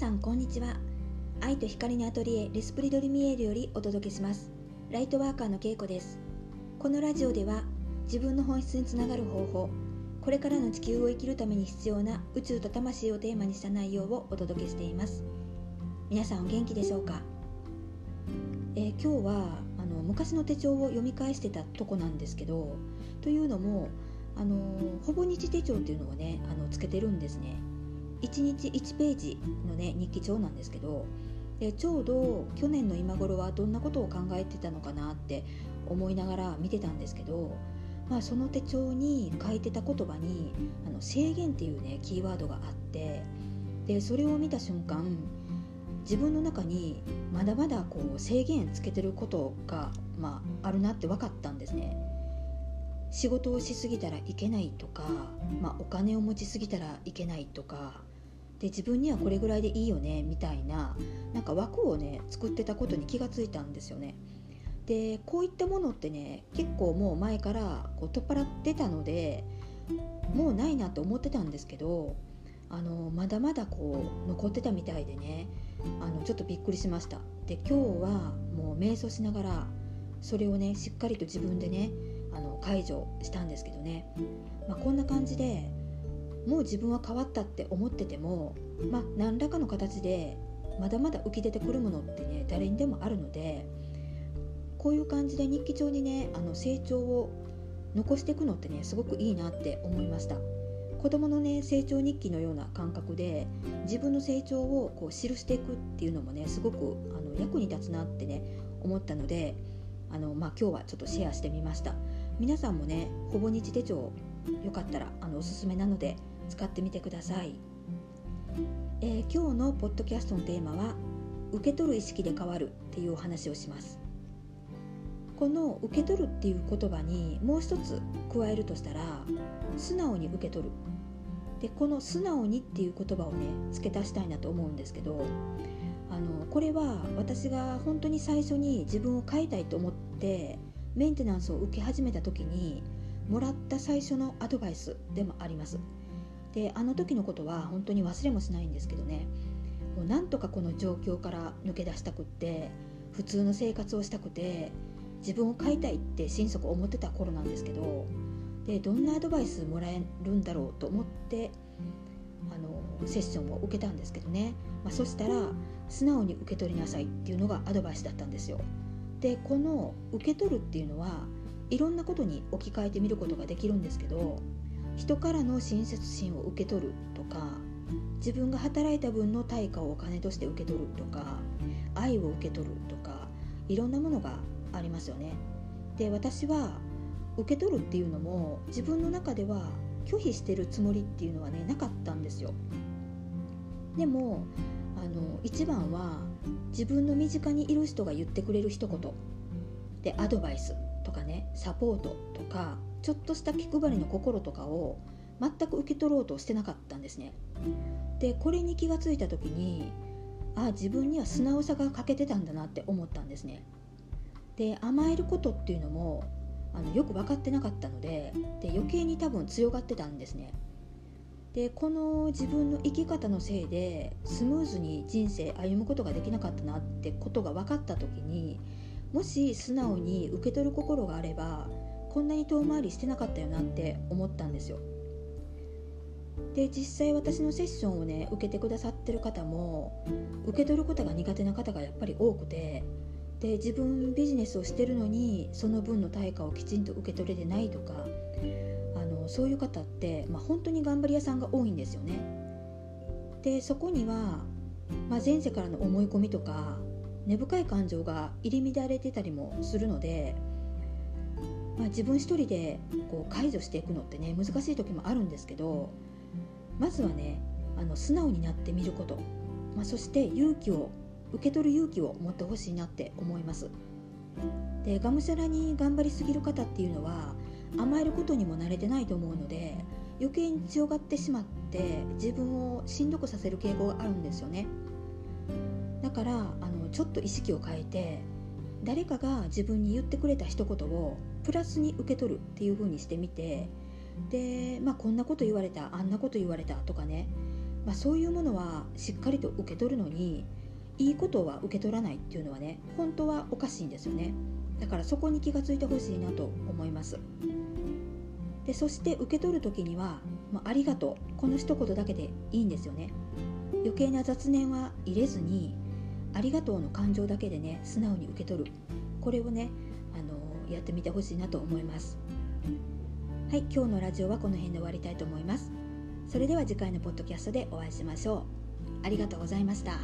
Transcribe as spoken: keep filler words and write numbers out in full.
さんこんにちは。愛と光のアトリエレスプリドルミエールよりお届けします。ライトワーカーのけいこです。このラジオでは自分の本質につながる方法、これからの地球を生きるために必要な宇宙と魂をテーマにした内容をお届けしています。皆さんお元気でしょうか？えー、今日はあの昔の手帳を読み返してたとこなんですけど、というのもあのほぼ日手帳っていうのをねあのつけてるんですね。いちにちいちページの、ね、日記帳なんですけど、でちょうど去年の今頃はどんなことを考えてたのかなって思いながら見てたんですけど、まあ、その手帳に書いてた言葉にあの制限っていうねキーワードがあって、でそれを見た瞬間自分の中にまだまだこう制限つけてることが、まあ、あるなって分かったんですね。仕事をしすぎたらいけないとか、まあ、お金を持ちすぎたらいけないとかで、自分にはこれぐらいでいいよねみたいな、なんか枠をね作ってたことに気がついたんですよね。でこういったものってね結構もう前からこう取っ払ってたのでもうないなと思ってたんですけど、あのまだまだこう残ってたみたいでね、あのちょっとびっくりしました。で今日はもう瞑想しながらそれをねしっかりと自分でねあの解除したんですけどね、まあ、こんな感じでもう自分は変わったって思ってても、まあ、何らかの形でまだまだ浮き出てくるものってね誰にでもあるので、こういう感じで日記帳にねあの成長を残していくのってねすごくいいなって思いました。子どものね成長日記のような感覚で自分の成長をこう記していくっていうのもねすごくあの役に立つなってね思ったので、あの、まあ、今日はちょっとシェアしてみました。皆さんもねほぼ日手帳よかったらあのおすすめなので使ってみてください。えー、今日のポッドキャストのテーマは受け取る意識で変わるっていうお話をします。この受け取るっていう言葉にもう一つ加えるとしたら素直に受け取る。でこの素直にっていう言葉をね付け足したいなと思うんですけど、あのこれは私が本当に最初に自分を変えたいと思ってメンテナンスを受け始めた時にもらった最初のアドバイスでもあります。であの時のことは本当に忘れもしないんですけどね、もうなんとかこの状況から抜け出したくって普通の生活をしたくて自分を変えたいって心底思ってた頃なんですけど、でどんなアドバイスもらえるんだろうと思ってあのセッションを受けたんですけどね、まあ、そしたら素直に受け取りなさいっていうのがアドバイスだったんですよ。でこの受け取るっていうのはいろんなことに置き換えてみることができるんですけど、人からの親切心を受け取るとか、自分が働いた分の対価をお金として受け取るとか、愛を受け取るとか、いろんなものがありますよね。で私は受け取るっていうのも自分の中では拒否してるつもりっていうのはねなかったんですよ。でもあの一番は自分の身近にいる人が言ってくれる一言で、アドバイスとかねサポートとかちょっとした気配りの心とかを全く受け取ろうとしてなかったんですね。でこれに気がついた時にああ自分には素直さが欠けてたんだなって思ったんですね。で甘えることっていうのもあのよく分かってなかったの で, で余計に多分強がってたんですね。でこの自分の生き方のせいでスムーズに人生歩むことができなかったなってことが分かった時に、もし素直に受け取る心があればこんなに遠回りしてなかったよなって思ったんですよ。で実際私のセッションをね受けてくださってる方も受け取ることが苦手な方がやっぱり多くて、で自分ビジネスをしてるのにその分の対価をきちんと受け取れてないとか、あのそういう方って、まあ、本当に頑張り屋さんが多いんですよね。でそこには、まあ、前世からの思い込みとか根深い感情が入り乱れてたりもするので、まあ、自分一人でこう解除していくのってね難しい時もあるんですけど、まずはねあの素直になってみること、まあ、そして勇気を受け取る勇気を持ってほしいなって思います。でがむしゃらに頑張りすぎる方っていうのは甘えることにも慣れてないと思うので余計に強がってしまって自分をしんどくさせる傾向があるんですよね。だからあのちょっと意識を変えて誰かが自分に言ってくれた一言をプラスに受け取るっていう風にしてみて、で、まあ、こんなこと言われたあんなこと言われたとかね、まあ、そういうものはしっかりと受け取るのにいいことは受け取らないっていうのはね、本当はおかしいんですよね。だからそこに気がついてほしいなと思います。で、そして受け取るときには、まあ、ありがとう、この一言だけでいいんですよね。余計な雑念は入れずに、ありがとうの感情だけでね、素直に受け取る、これをね、あのー、やってみてほしいなと思います。はい、今日のラジオはこの辺で終わりたいと思います。それでは次回のポッドキャストでお会いしましょう。ありがとうございました。